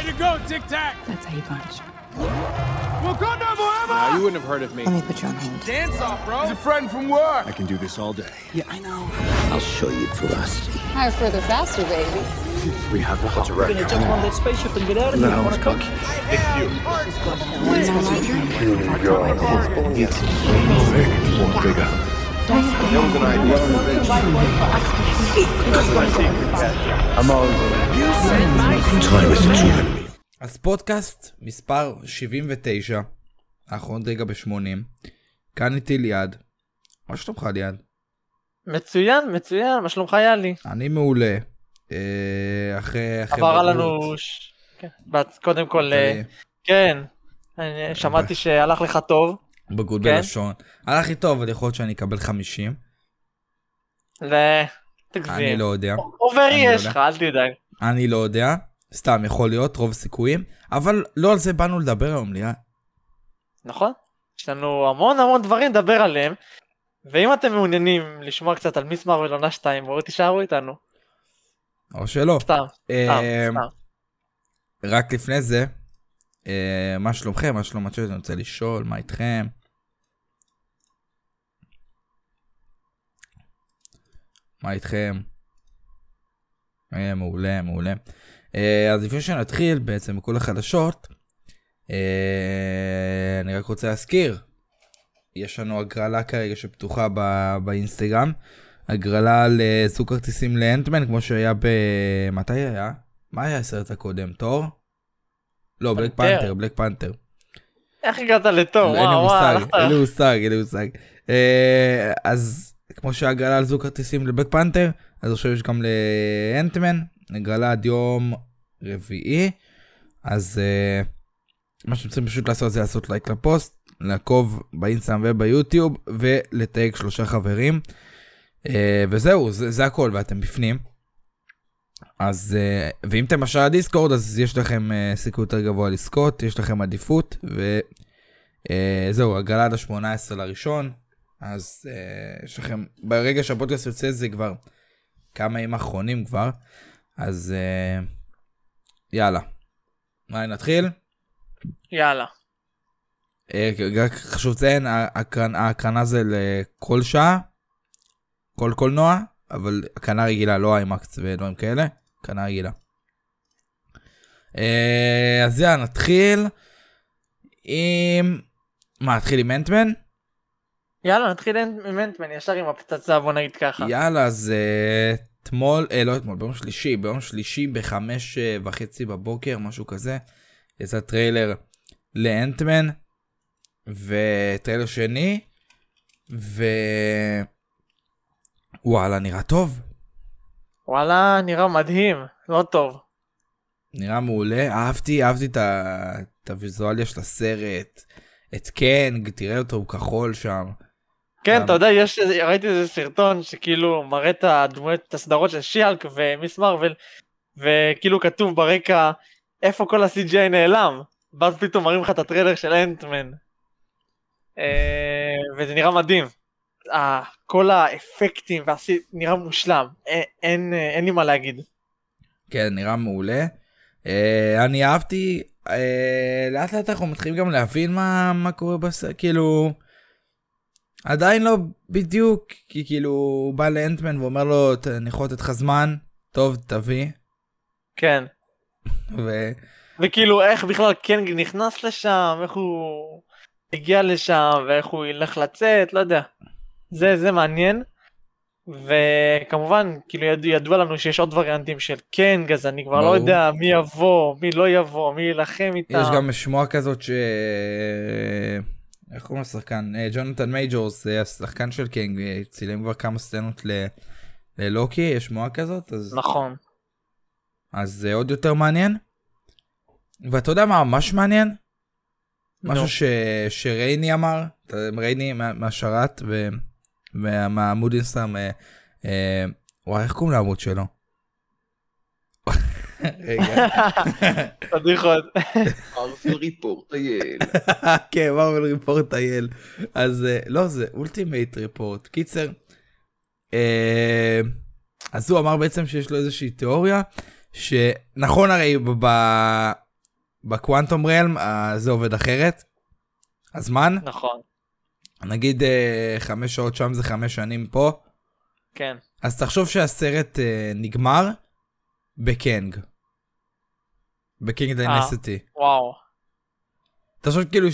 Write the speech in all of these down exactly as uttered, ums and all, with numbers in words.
Way to go, Tic Tac! That's how you punch. Wakanda Forever! Now, you wouldn't have heard of me. Let me put you on hold. Dance off, bro! He's a friend from work! I can do this all day. Yeah, I know. I'll show you ferocity. Higher, further, faster, baby. We have a hot record. We're gonna jump on that spaceship and get out of here. No, it's cocky. It's you. Here we go. It's bigger. That was an idea. אז פודקאסט מספר שבעים ותשע, האחרון רגע ב-שמונים. כאן איתי ליד. מה שלומך ליד? מצוין, מצוין, מה שלומך יאלי? אני מעולה. אחרי... עברה לנו... קודם כל... כן, שמעתי שהלך לך טוב. בגוד בלשון. הלך לי טוב, אבל יכול להיות שאני אקבל חמישים. לא, תגזים. אני לא יודע. עוברי יש לך, אל תדאג. אני לא יודע, סתם יכול להיות, רוב סיכויים, אבל לא על זה באנו לדבר היום, ליאל. נכון. יש לנו המון המון דברים לדבר עליהם, ואם אתם מעוניינים לשמוע קצת על מיס מארוול עונה שתיים, בואו תישארו איתנו. או שלא. סתם, סתם. רק לפני זה, מה שלומכם, מה שלומת שלו, אני רוצה לשאול, מה איתכם? מה איתכם? מעולה, מעולה. אז לפני שנתחיל בעצם בכל החדשות, אני רק רוצה להזכיר, יש לנו הגרלה כרגע שפתוחה באינסטגרם, הגרלה לזוג כרטיסים לאנטמן, כמו שהיה ב... מתי היה? מה היה הסרט הקודם? תור? לא, בלק פנתר, בלק פנתר. איך הגעת לתום? אין לי מושג, אין לי מושג, אין לי מושג. אז כמו שהגרלה על זוג כרטיסים לבלק פנתר, אז עכשיו יש גם לאנטמן, הגרלה עד יום רביעי. אז מה שאתם צריכים פשוט לעשות זה לעשות לייק לפוסט, לעקוב באינסטגרם וביוטיוב, ולטייג שלושה חברים. וזהו, זה הכל, ואתם בפנים. אז, ואם אתם משאר הדיסקורד, אז יש לכם סיכוי יותר גבוה לזכות, יש לכם עדיפות, וזהו, הגרלה עד ה-שמונה עשרה לראשון, אז יש לכם, ברגע שהפודקאסט יוצא זה כבר כמה ימים אחרונים כבר, אז יאללה, מה נתחיל? יאללה. רק חשוב לציין, ההקרנה זה לכל שעה, כל קולנוע, אבל הקנה רגילה, לא איימקס ודברים כאלה, קנה רגילה. אז יאללה, נתחיל עם... מה, נתחיל עם אנטמן? יאללה, נתחיל עם אנטמן, ישר עם הפצצה, בוא נגיד ככה. יאללה, אז אתמול, לא אתמול, ביום שלישי, ביום שלישי בחמש וחצי בבוקר, משהו כזה, יצא טריילר לאנטמן, וטריילר שני, ו... וואלה, נראה טוב. וואלה, נראה מדהים, לא טוב. נראה מעולה, אהבתי, אהבתי את הוויזואליה של הסרט, את קנג, תראה אותו, הוא כחול שם. כן, אתה יודע, ראיתי איזה סרטון שכאילו מראה את הדמויות, את הסדרות של שיאלק ומיס מארוול, וכאילו כתוב ברקע, איפה כל ה-סי ג'י איי נעלם? ואז פתאום מראים לך את הטריילר של אנטמן. וזה נראה מדהים. כל האפקטים נראה מושלם, אין לי מה להגיד. כן, נראה מעולה. אני אהבתי, לאט לאט אנחנו מתחילים גם להבין מה קורה בסרט, כאילו עדיין לא בדיוק, כי כאילו הוא בא לאנטמן ואומר לו תניחות את חזמן, טוב תביא. כן. וכאילו איך בכלל קנג נכנס לשם, איך הוא הגיע לשם ואיך הוא ילך לצאת, לא יודע. זה, זה מעניין, וכמובן, כאילו יד, ידוע לנו שיש עוד וריאנטים של קנג, אז אני כבר ברור. לא יודע מי יבוא, מי לא יבוא, מי ילחם איתם. יש גם שמועה כזאת ש... איך קוראים לשחקן? ג'ונתן מייג'ורס, השחקן של קנג, צילם כבר כמה סצנות ל... ללוקי, יש שמועה כזאת, אז... נכון. אז זה עוד יותר מעניין, ואתה יודע מה ממש מעניין? משהו ש... שרייני אמר, רייני מהשרת ו... מהעמוד אינסטגרם, וואי, איך קוראים לעמוד שלו? רגע. תדיחות. מרוויל ריפורט אייל. כן, מרוויל ריפורט אייל. אז לא, זה אולטימייט ריפורט. קיצר, אז הוא אמר בעצם שיש לו איזושהי תיאוריה, שנכון הרי בקוואנטום ריאלם, זה עובד אחרת. הזמן? נכון. נגיד חמש שעות שם זה חמש שנים פה. כן. אז תחשוב שהסרט נגמר בקנג. בקינג דיינסטי. וואו. תחשוב כאילו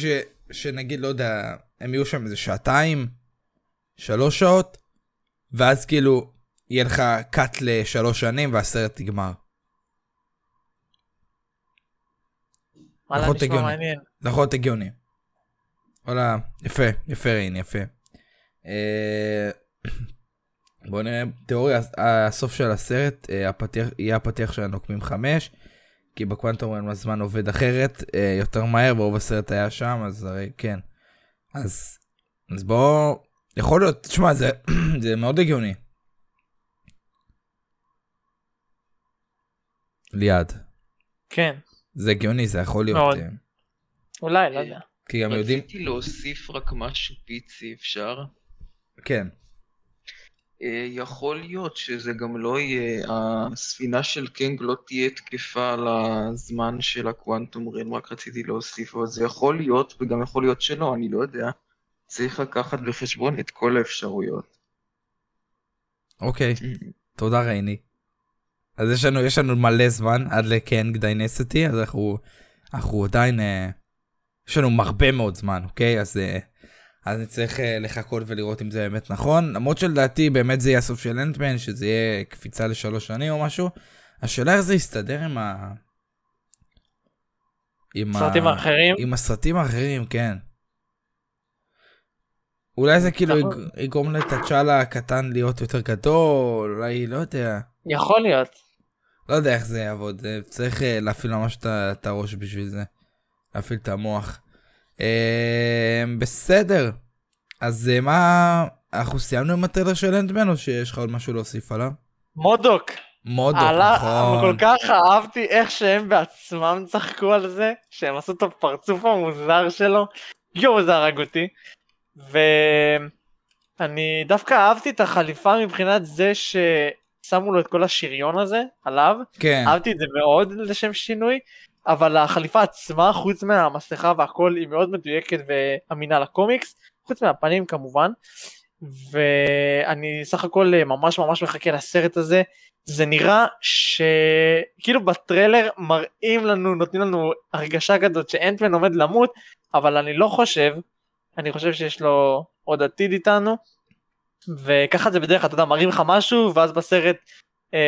שנגיד, לא יודע, הם יהיו שם איזה שעתיים, שלוש שעות, ואז כאילו יהיה לך קאט לשלוש שנים והסרט נגמר. וואלה, נשמע מעניין. נכון, תגיוני. וואלה, יפה, יפה ראיני, יפה. בואו נראה, תיאוריה, הסוף של הסרט, יהיה הפתיח של הנוקמים חמש, כי בקוואנטום ריאלם הזמן עובד אחרת, יותר מהר, ברוב הסרט היה שם, אז הרי כן. אז, אז בואו, יכול להיות, תשמע, זה, זה מאוד הגיוני. ליד. כן. זה הגיוני, זה יכול להיות. מאוד. אולי, לא יודע. כי גם יודעים... רציתי להוסיף רק משהו פיצי, אפשר? כן. יכול להיות שזה גם לא יהיה, הספינה של קנג לא תהיה תקפה לזמן של הקוואנטום ריאלם, רק רציתי להוסיף, אבל זה יכול להיות, וגם יכול להיות שלא, אני לא יודע. צריך לקחת בחשבון את כל האפשרויות. אוקיי, תודה רעיני. אז יש לנו, יש לנו מלא זמן עד לקנג דיינסטי, אז אנחנו, אנחנו עדיין, יש לנו הרבה מאוד זמן, אוקיי? אז... אז נצטרך לחכות ולראות אם זה באמת נכון. למרות שלדעתי באמת זה יהיה הסוף של אנטמן, שזה יהיה קפיצה לשלוש שנים או משהו. השאלה איך זה יסתדר עם ה... עם הסרטים האחרים? עם הסרטים האחרים, כן. אולי זה כאילו יגרום לתצ'אלה הקטן להיות יותר גדול, אולי לא יודע. יכול להיות. לא יודע איך זה יעבוד, צריך להפעיל ממש את הראש בשביל זה. להפעיל את המוח. בסדר, אז מה, אנחנו סיימנו עם הטריילר של אנטמן, או שיש לך עוד משהו להוסיף עליו? מודוק. מודוק, נכון. כל כך אהבתי איך שהם בעצמם צחקו על זה, שהם עשו את הפרצוף המוזר שלו, יו, זה הרג אותי. ואני דווקא אהבתי את החליפה מבחינת זה ששמו לו את כל השריון הזה עליו, אהבתי את זה מאוד לשם שינוי. אבל החליפה עצמה, חוץ מהמסכה והכל, היא מאוד מדויקת ואמינה לקומיקס, חוץ מהפנים כמובן, ואני סך הכל ממש ממש מחכה לסרט הזה. זה נראה שכאילו בטריילר מראים לנו, נותנים לנו הרגשה כזאת שאנטמן עומד למות, אבל אני לא חושב, אני חושב שיש לו עוד עתיד איתנו, וככה זה בדרך, אתה יודע, מראים לך משהו, ואז בסרט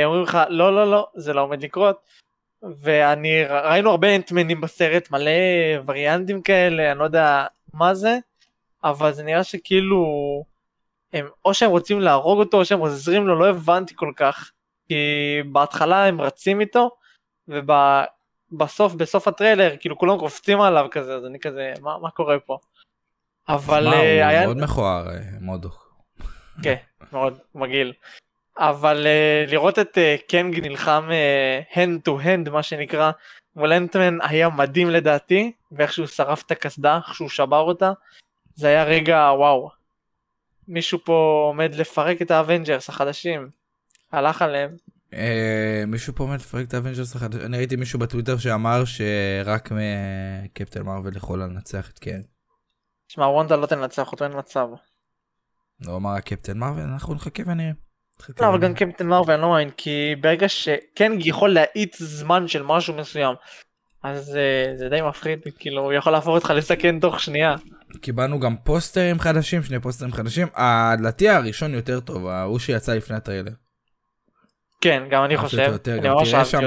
אומרים לך, לא לא לא, זה לא עומד לקרות, ואני, ראינו הרבה אנטמנים בסרט, מלא וריאנטים כאלה, אני לא יודע מה זה, אבל זה נראה שכאילו, הם, או שהם רוצים להרוג אותו, או שהם עוזרים לו, לא הבנתי כל כך, כי בהתחלה הם רצים איתו, ובסוף, בסוף הטריילר, כאילו כולם קופצים עליו כזה, אז אני כזה, מה, מה קורה פה? אבל... מה, היה... הוא מאוד מכוער, מודוק. כן, מאוד מגעיל. אבל uh, לראות את uh, קנג נלחם uh, hand to hand מה שנקרא מול אנטמן היה מדהים לדעתי, ואיך שהוא שרף את הקסדה, איך שהוא שבר אותה, זה היה רגע וואו, מישהו פה עומד לפרק את האבנג'רס החדשים, הלך עליהם. uh, מישהו פה עומד לפרק את האבנג'רס החדשים, אני ראיתי מישהו בטוויטר שאמר שרק מקפטן מרוול יכול לנצח את קנג. תשמע, וונדה לא תנצח אותו, אין מצב. לא אמר הקפטן מרוול, אנחנו נחכה ונראה. לא, אבל גם קפטן מרוול ואני לא מעין, כי ברגע שקנג יכול להאיץ זמן של משהו מסוים, אז זה די מפחיד, כאילו הוא יכול להפוך אותך לסכן תוך שנייה. קיבלנו גם פוסטרים חדשים, שני פוסטרים חדשים, הדלתי הראשון יותר טוב, הוא שיצא לפני הטריילר. כן, גם אני חושב. גם תראה שם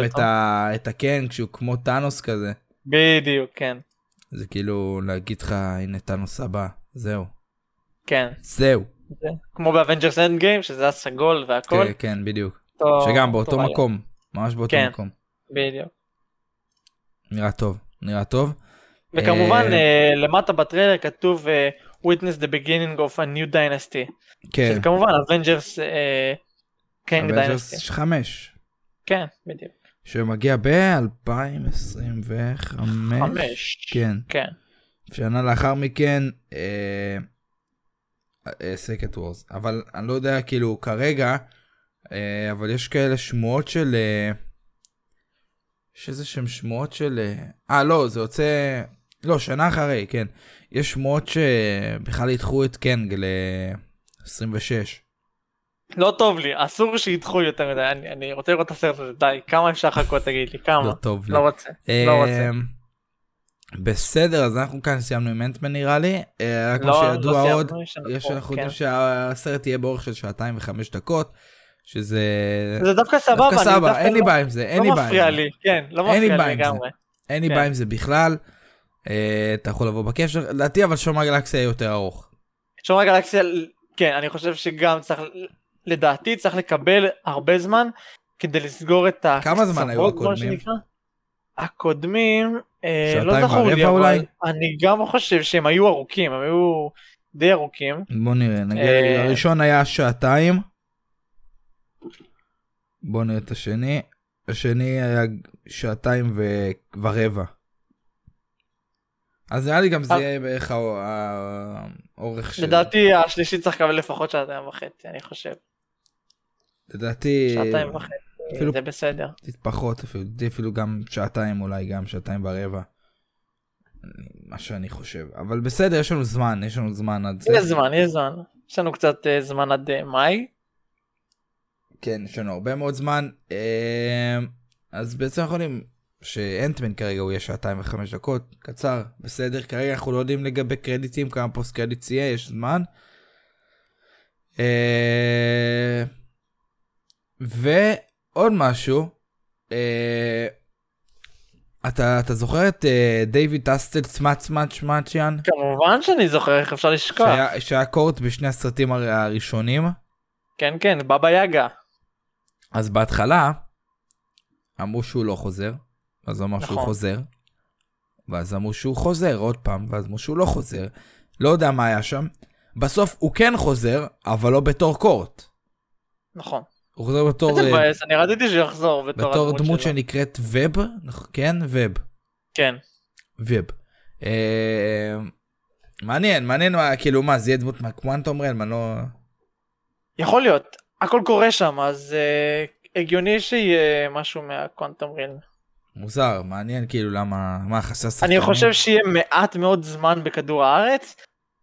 את הקנג שהוא כמו טאנוס כזה. בדיוק, כן. זה כאילו להגיד לך, הנה טאנוס הבא, זהו. כן. זהו. כמו באבנג'רס אנד גיים, שזה הסגול והכל. כן, כן, בדיוק. שגם באותו מקום, ממש באותו מקום. כן, בדיוק. נראה טוב, נראה טוב. וכמובן, למטה בטריילר כתוב Witness the beginning of a new dynasty. כן. שזה כמובן, אבנג'רס קנג דיינסטי. אבנג'רס חמש. כן, בדיוק. שמגיע ב-אלפיים עשרים וחמש. חמש. כן. כן. שנה לאחר מכן... Secret Wars, אבל אני לא יודע כאילו כרגע, אבל יש כאלה שמועות של יש איזה שם שמועות של... אה, לא, זה יוצא... לא, שנה אחרי, כן. יש שמועות שבכלל ידחו את קנג ל-עשרים ושש. לא טוב לי, אסור שידחו יותר מדי. אני, אני רוצה לראות את הסרט הזה, די. כמה אפשר לחכות, תגיד לי, כמה? לא טוב לי. לא רוצה, לא רוצה. בסדר, אז אנחנו כאן סיימנו עם אנטמן, נראה לי. רק מה שידוע עוד, יש שאנחנו יודעים שהסרט יהיה באורך של שעתיים וחמש דקות. שזה... זה דווקא סבבה. דווקא סבבה, אין לי בעיה עם זה, אין לי בעיה. לא מפריע לי, כן, לא מפריע לי לגמרי. אין לי בעיה עם זה בכלל. אתה יכול לבוא בכיף, לדעתי, אבל שומר גלקסיה יותר ארוך. שומר גלקסיה, כן, אני חושב שגם צריך, לדעתי, צריך לקבל הרבה זמן כדי לסגור את הקצוות. כמה זמן היו הקודמים? הקודמים, לא זכור לי, אבל אני גם חושב שהם היו ארוכים, הם היו די ארוכים. בוא נראה, נגיד, הראשון היה שעתיים. בוא נראה את השני, השני היה שעתיים ו... ורבע. אז נראה לי גם זה יהיה בערך האורך של... לדעתי השלישי צריך לקבל לפחות שעתיים וחצי, אני חושב. לדעתי... שעתיים וחצי, זה בסדר. תתפחות, אפילו גם שעתיים, אולי גם שעתיים ורבע. מה שאני חושב. אבל בסדר, יש לנו זמן, יש לנו זמן עד זה. יש זמן, יש זמן. יש לנו קצת זמן עד מאי. כן, יש לנו הרבה מאוד זמן, אז בעצם אנחנו יודעים שאנטמן כרגע הוא יהיה שעתיים וחמש דקות, קצר, בסדר, כרגע אנחנו לא יודעים לגבי קרדיטים, כמה פוסט קרדיט יהיה, יש זמן, ועוד משהו, אתה, אתה זוכר את דיוויד אסטל צמאץ מאץ' מאצ'יאן? כמובן שאני זוכר, איך אפשר לשכוח. שהיה, שהיה קורט בשני הסרטים הראשונים. כן, כן, בבא יגה. אז בהתחלה, אמרו שהוא לא חוזר, ואז אמרו שהוא חוזר, ואז אמרו שהוא חוזר עוד פעם, ואז אמרו שהוא לא חוזר, לא יודע מה היה שם, בסוף הוא כן חוזר, אבל לא בתור קורט. נכון. הוא חוזר בתור... אני רציתי שיחזור בתור הדמות שלו. בתור דמות שנקראת ווב, כן? ווב. כן. ווב. מעניין, מעניין, כאילו מה, זה יהיה דמות כמו אנטום רלמן, לא... יכול להיות, הכל קורה שם, אז uh, הגיוני שיהיה משהו מהקוונטום ריל. מוזר, מעניין כאילו למה, מה החשש? אני חושב שיהיה מעט מאוד זמן בכדור הארץ,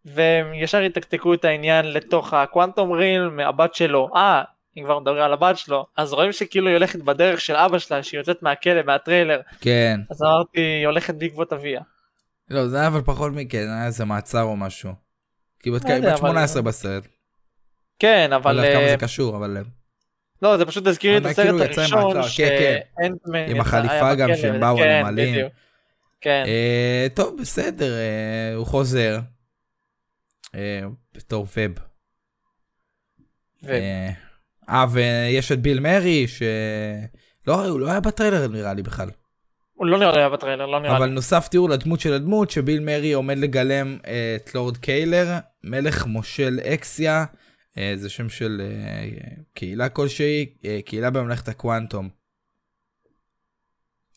וישר יתקתקו את העניין לתוך הקוונטום ריל מהבת שלו. אה, אני כבר מדבר על הבת שלו, אז רואים שכאילו היא הולכת בדרך של אבא שלה, שהיא יוצאת מהכלא, מהטריילר. כן. אז אמרתי, היא הולכת בעקבות אביה. לא, זה היה אבל פחות מכן, היה איזה מעצר או משהו. כי בת שמונה עשרה בסרט. כן, אבל... אבל כמה זה קשור, אבל... לא, זה פשוט הזכיר את הסרט הראשון ש... כן, כן, עם החליפה גם שהם באו הנמלים. כן. טוב, בסדר, הוא חוזר. בתור ווב. אה, ויש את ביל מרי, ש... לא, הוא לא היה בטריילר נראה לי בכלל. הוא לא נראה היה בטריילר, לא נראה לי. אבל נוסף תיאור לדמות של הדמות, שביל מרי עומד לגלם את לורד קיילר, מלך מושל אקסיה, זה שם של קהילה כלשהי, קהילה במלאכת הקוואנטום.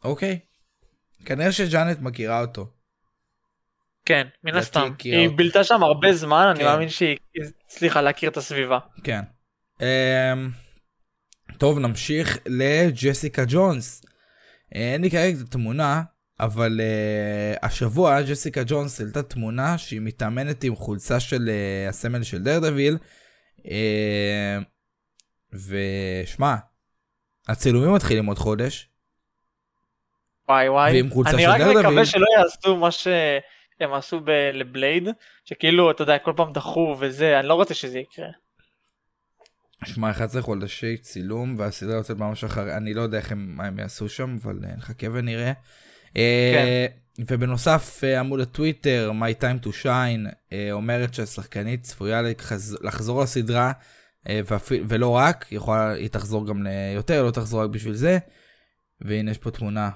אוקיי. כנראה שג'אנט מכירה אותו. כן, מן הסתם. היא בילתה שם הרבה זמן, אני מאמין שהיא הצליחה להכיר את הסביבה. כן. טוב, נמשיך לג'סיקה ג'ונס. אין לי כרגע את התמונה, אבל השבוע ג'סיקה ג'ונס העלתה תמונה שהיא מתאמנת עם חולצה של הסמל של דרדוויל, ושמע, הצילומים מתחילים עוד חודש. וואי וואי, אני רק מקווה שלא יעשו מה שהם עשו לבלייד, שכאילו, אתה יודע, כל פעם דחו וזה, אני לא רוצה שזה יקרה. שמע, אחד עשר חודשי צילום, והסדרה יוצאת ממש אחרי, אני לא יודע איך הם יעשו שם, אבל נחכה ונראה. ובנוסף עמוד הטוויטר My Time to Shine אומרת שהשחקנית צפויה לחזור לסדרה ולא רק, היא תחזור גם ליותר, לא תחזור רק בשביל זה. והנה יש פה תמונה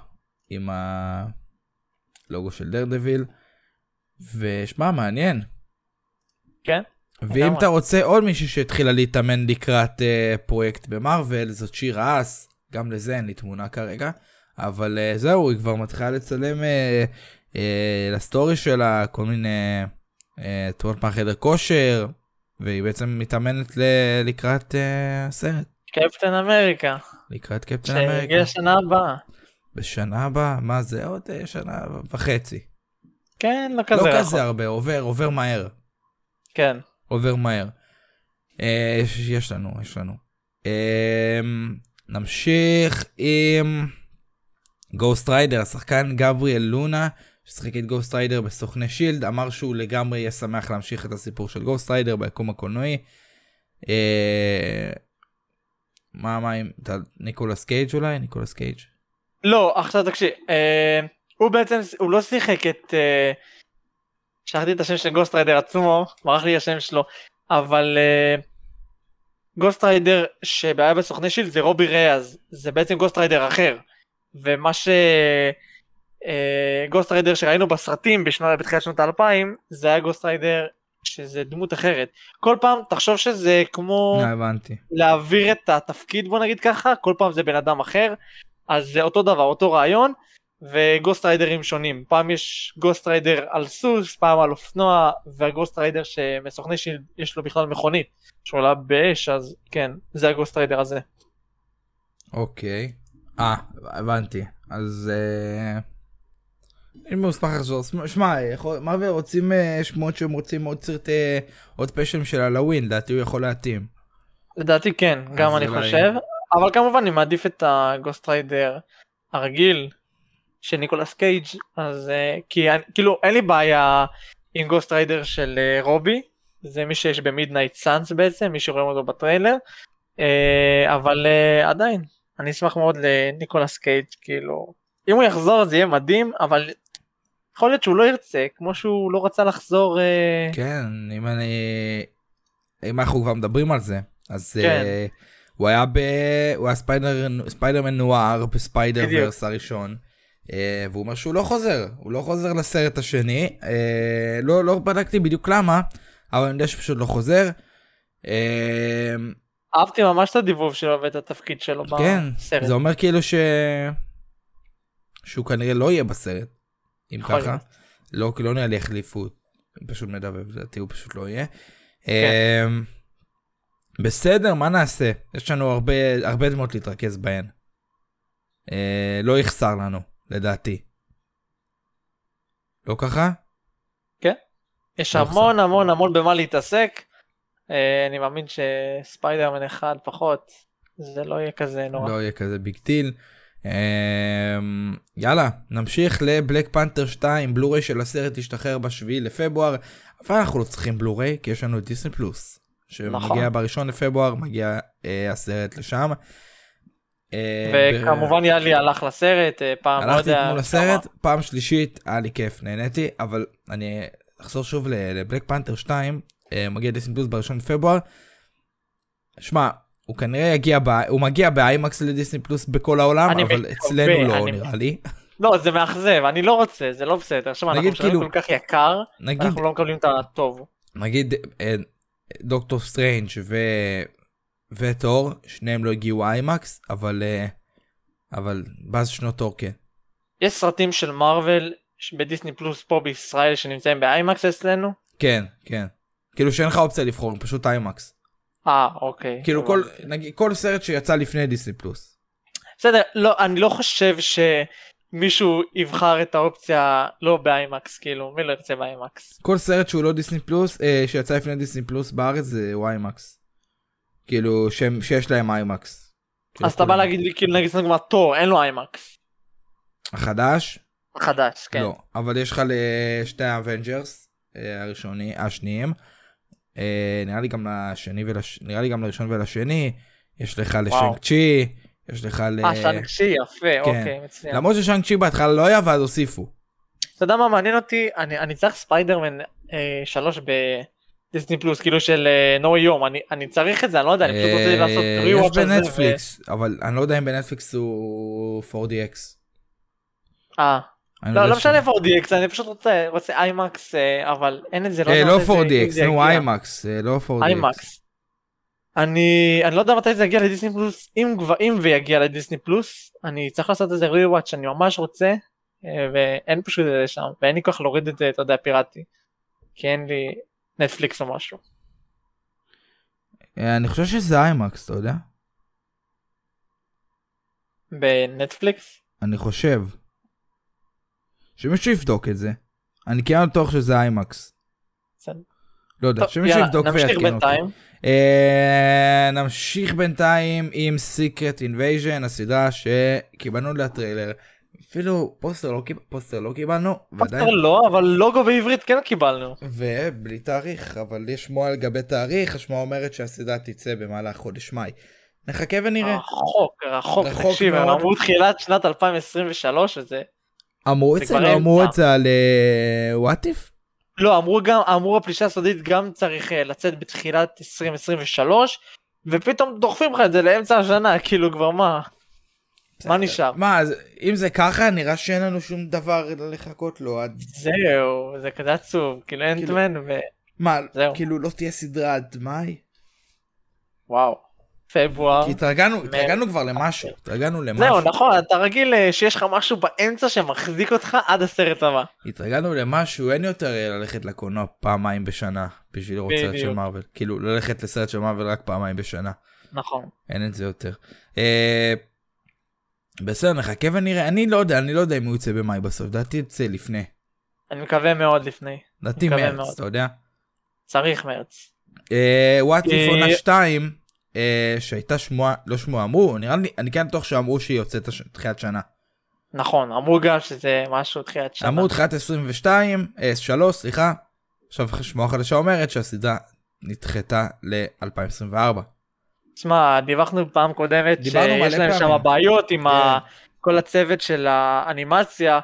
עם הלוגו של דרדוויל, ושמע, מעניין. כן. ואם אתה רוצה עוד מישהו שהתחילה להתאמן לקראת פרויקט במרוול, זאת שירה אס, גם לזה אין לי תמונה כרגע, אבל זהו, היא כבר מתחילה לצלם אה, אה, לסטורי שלה, כל מיני אה, תמונות מהחדר כושר, והיא בעצם מתאמנת ל- לקראת אה, סרט. קפטן אמריקה. לקראת קפטן אמריקה. שיגיע שנה הבאה. בשנה הבאה, מה זה עוד שנה וחצי? כן, לא כזה. לא כזה הרבה, עובר, עובר מהר. כן. עובר מהר. יש לנו, יש לנו. נמשיך עם גוסט ריידר, השחקן גבריאל לונה, ששחק את גוסט ריידר בסוכני שילד, אמר שהוא לגמרי יהיה שמח להמשיך את הסיפור של גוסט ריידר ביקום הקולנועי. מה, מה עם ניקולס קייג' אולי? ניקולס קייג'? לא, עכשיו תקשיב, הוא בעצם, הוא לא שיחק את, שכחתי את השם של גוסט ריידר עצמו, מרח לי השם שלו, אבל גוסט ריידר שבעיה בסוכני שילד זה רובי ריאז, זה בעצם גוסט ריידר אחר, ומה שגוסט ריידר שראינו בסרטים בתחילת שנות האלפיים, זה היה גוסט ריידר שזה דמות אחרת. כל פעם תחשוב שזה כמו להעביר את התפקיד, בוא נגיד ככה, כל פעם זה בן אדם אחר, אז זה אותו דבר, אותו רעיון, וגוסט ריידרים שונים. פעם יש גוסט ריידר על סוס, פעם על אופנוע, והגוסט ריידר שמסוכני שיש לו בכלל מכונית, שעולה באש, אז כן, זה הגוסט ריידר הזה. אוקיי. אה, הבנתי. אז... אין מוספח לחזור. שמע, מה ורוצים שמות שהם רוצים עוד סרט, עוד פשם של הלווין, דעתי הוא יכול להתאים. לדעתי כן, גם אני חושב. אבל כמובן אני מעדיף את הגוסט ריידר הרגיל של ניקולס קייג', אז כי כאילו אין לי בעיה עם גוסט ריידר של רובי, זה מי שיש במידנייט סאנס בעצם, מי שרואים אותו בטריילר, אבל עדיין, אני אשמח מאוד לניקולס קייג', כאילו, אם הוא יחזור זה יהיה מדהים, אבל יכול להיות שהוא לא ירצה, כמו שהוא לא רצה לחזור... כן, אם אני... אם אנחנו כבר מדברים על זה, אז... כן. הוא היה ב... הוא היה ספיידר... ספיידרמן נואר בספיידר ורס הראשון, והוא אומר שהוא לא חוזר, הוא לא חוזר לסרט השני, לא, לא בדקתי בדיוק למה, אבל אני יודע שפשוט לא חוזר. אהבתי ממש את הדיבוב שלו ואת התפקיד שלו בסרט. כן, זה אומר כאילו ש... שהוא כנראה לא יהיה בסרט, אם ככה. לא, לא נהיה לי החליפות, פשוט מדבב, לדעתי הוא פשוט לא יהיה. כן. בסדר, מה נעשה? יש לנו הרבה, הרבה דמות להתרכז בהן. אה, לא יחסר לנו, לדעתי. לא ככה? כן. יש המון, המון, המון במה להתעסק. אה, אני מאמין שספיידרמן אחד פחות, זה לא יהיה כזה נורא. לא יהיה כזה ביג טיל. אה, יאללה, נמשיך לבלק פנתר שתיים, בלוריי של הסרט ישתחרר בשביעי לפברואר, אבל אנחנו לא צריכים בלוריי, כי יש לנו את דיסני פלוס. שמגיע בראשון לפברואר, מגיע הסרט לשם. וכמובן יאלי הלך לסרט, פעם לא יודע... הלכתי כמו לסרט, פעם שלישית, היה לי כיף, נהניתי, אבל אני אחזור שוב לבלק פנתר שתיים, מגיע דיסני פלוס בראשון לפברואר. שמע, הוא כנראה יגיע, הוא מגיע באיימקס לדיסני פלוס בכל העולם, אבל אצלנו לא נראה לי. לא, זה מאכזב, אני לא רוצה, זה לא בסדר. שמע, אנחנו משלמים כל כך יקר, אנחנו לא מקבלים את הטוב. נגיד... דוקטור סטרנג' ו... וטור, שניהם לא הגיעו איימקס, אבל, אבל באז שנות תור כן. יש סרטים של מרוול בדיסני פלוס פה בישראל שנמצאים באיימקס אצלנו? כן, כן. כאילו שאין לך אופציה לבחור, פשוט איימקס. אה, אוקיי. כאילו כל, נגיד, כל סרט שיצא לפני דיסני פלוס. בסדר, לא, אני לא חושב שמישהו יבחר את האופציה לא באיימקס, כאילו, מי לא ירצה באיימקס? כל סרט שהוא לא דיסני פלוס, שיצא לפני דיסני פלוס בארץ זה איימקס. כאילו, שיש להם איימקס. אז אתה בא להגיד לי, כאילו, נגיד סתם כבר תור, אין לו איימקס. החדש? החדש, כן. לא, אבל יש לך לשתי האבנג'רס, הראשוני, השניים. נראה לי גם לשני ולש... נראה לי גם לראשון ולשני. יש לך לשנג צ'י. יש לך ל... אה, שאנג-צ'י, יפה, אוקיי, מצוין. למרות ששאנג-צ'י בהתחלה לא היה, ואז הוסיפו. אתה יודע מה מעניין אותי? אני צריך ספיידרמן שלוש בדיסני פלוס, כאילו של נו יום, אני צריך את זה, אני לא יודע, אני פשוט רוצה לעשות ריוואץ' יש בנטפליקס, אבל אני לא יודע אם בנטפליקס הוא פור די אקס. אה, לא משנה פור די אקס, אני פשוט רוצה איימקס, אבל אין את זה, לא פור די אקס, נו איימקס, לא פור די אקס. אני, אני לא יודע מתי זה יגיע לדיסני פלוס, אם גבעים ויגיע לדיסני פלוס, אני צריך לעשות איזה ריוואץ' שאני ממש רוצה, ואין פשוט את זה שם, ואין לי כוח להוריד את זה, אתה יודע, פיראטי, כי אין לי נטפליקס או משהו. אני חושב שזה איימקס, אתה יודע? בנטפליקס? אני חושב שמישהו יבדוק את זה. אני כיאנו תוך שזה איימקס. בסדר. לא יודע, שמישהו יבדוק ויתקן אותו. נמשיך בינתיים עם Secret Invasion, הסדרה שקיבלנו לטריילר. אפילו פוסטר לא, פוסטר לא קיבלנו. פוסטר ודאי... לא, אבל לוגו בעברית כן קיבלנו. ובלי תאריך, אבל יש שמועה לגבי תאריך, השמועה אומרת שהסדרה תצא במהלך חודש מאי. נחכה ונראה. רחוק, רחוק, רחוק תקשיב, מאוד. הם אמרו תחילת שנת אלפיים עשרים ושלוש וזה. אמרו את זה, לא אמרו את זה על וואטיף? לא, אמרו גם, אמרו הפלישה הסודית גם צריך לצאת בתחילת עשרים עשרים ושלוש, ופתאום דוחפים לך את זה לאמצע השנה, כאילו כבר מה? מה נשאר? מה, אם זה ככה, נראה שאין לנו שום דבר לחכות לו. זהו, זה כזה עצוב, כאילו אנטמן ו... מה, כאילו לא תהיה סדרה עד מאי? וואו, פברואר. כי התרגלנו כבר למשהו, התרגלנו למשהו. זהו, נכון, אתה רגיל שיש לך משהו באמצע שמחזיק אותך עד הסרט הבא. התרגלנו למשהו, אין יותר ללכת לקולנוע פעמיים בשנה, בשביל לראות סרט של מארוול. כאילו, ללכת לסרט של מארוול רק פעמיים בשנה. נכון. אין את זה יותר. אה... בסדר, נחכה ונראה, אני לא יודע, אני לא יודע אם הוא יצא במאי בסוף, דעתי יצא לפני. אני מקווה מאוד לפני. דעתי מרץ, אתה יודע? צריך מרץ. וואט איפונה שתיים, שהייתה שמועה, לא שמועה, אמרו, נראה לי, אני כן תוך שאמרו שהיא יוצאת תחילת שנה. נכון, אמרו גם שזה משהו תחילת שנה. אמרו תחילת עשרים ושתיים, שלוש, סליחה, עכשיו שמועה חדשה אומרת שהסדרה נדחתה ל-אלפיים עשרים וארבע. תשמע, דיווחנו פעם קודמת שיש להם שם הבעיות עם כל הצוות של האנימציה,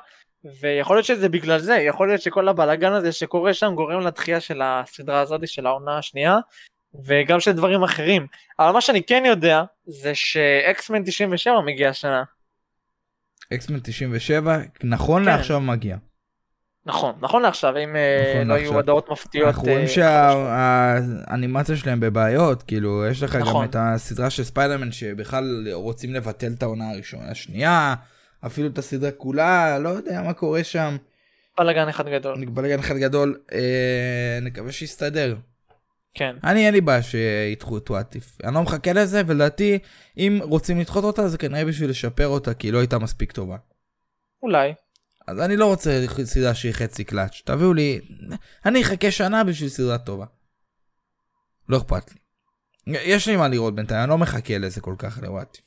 ויכול להיות שזה בגלל זה, יכול להיות שכל הבלגן הזה שקורה שם גורם לדחייה של הסדרה הזאת של העונה השנייה, וגם של דברים אחרים. אבל מה שאני כן יודע זה שאקסמן תשעים ושבע מגיע השנה. אקסמן תשעים ושבע נכון לעכשיו מגיע. נכון, נכון לעכשיו, אם לא יהיו הודעות מפתיעות. אנחנו רואים שהאנימציה שלהם בבעיות, כאילו, יש לך גם את הסדרה של ספיידרמן שבכלל רוצים לבטל את העונה הראשונה, השנייה, אפילו את הסדרה כולה, לא יודע מה קורה שם. בלגן אחד גדול. בלגן אחד גדול, נקווה שיסתדר. כן. אני, אין לי בעיה שידחו את וואטיף. אני לא מחכה לזה, ולדעתי, אם רוצים לדחות אותה, זה כנראה בשביל לשפר אותה, כי היא לא הייתה מספיק טובה. אולי. אז אני לא רוצה סדרה שהיא חצי קלאץ', תביאו לי, אני אחכה שנה בשביל סדרה טובה. לא אכפת לי. יש לי מה לראות בינתיים, אני לא מחכה לזה כל כך לוואטי.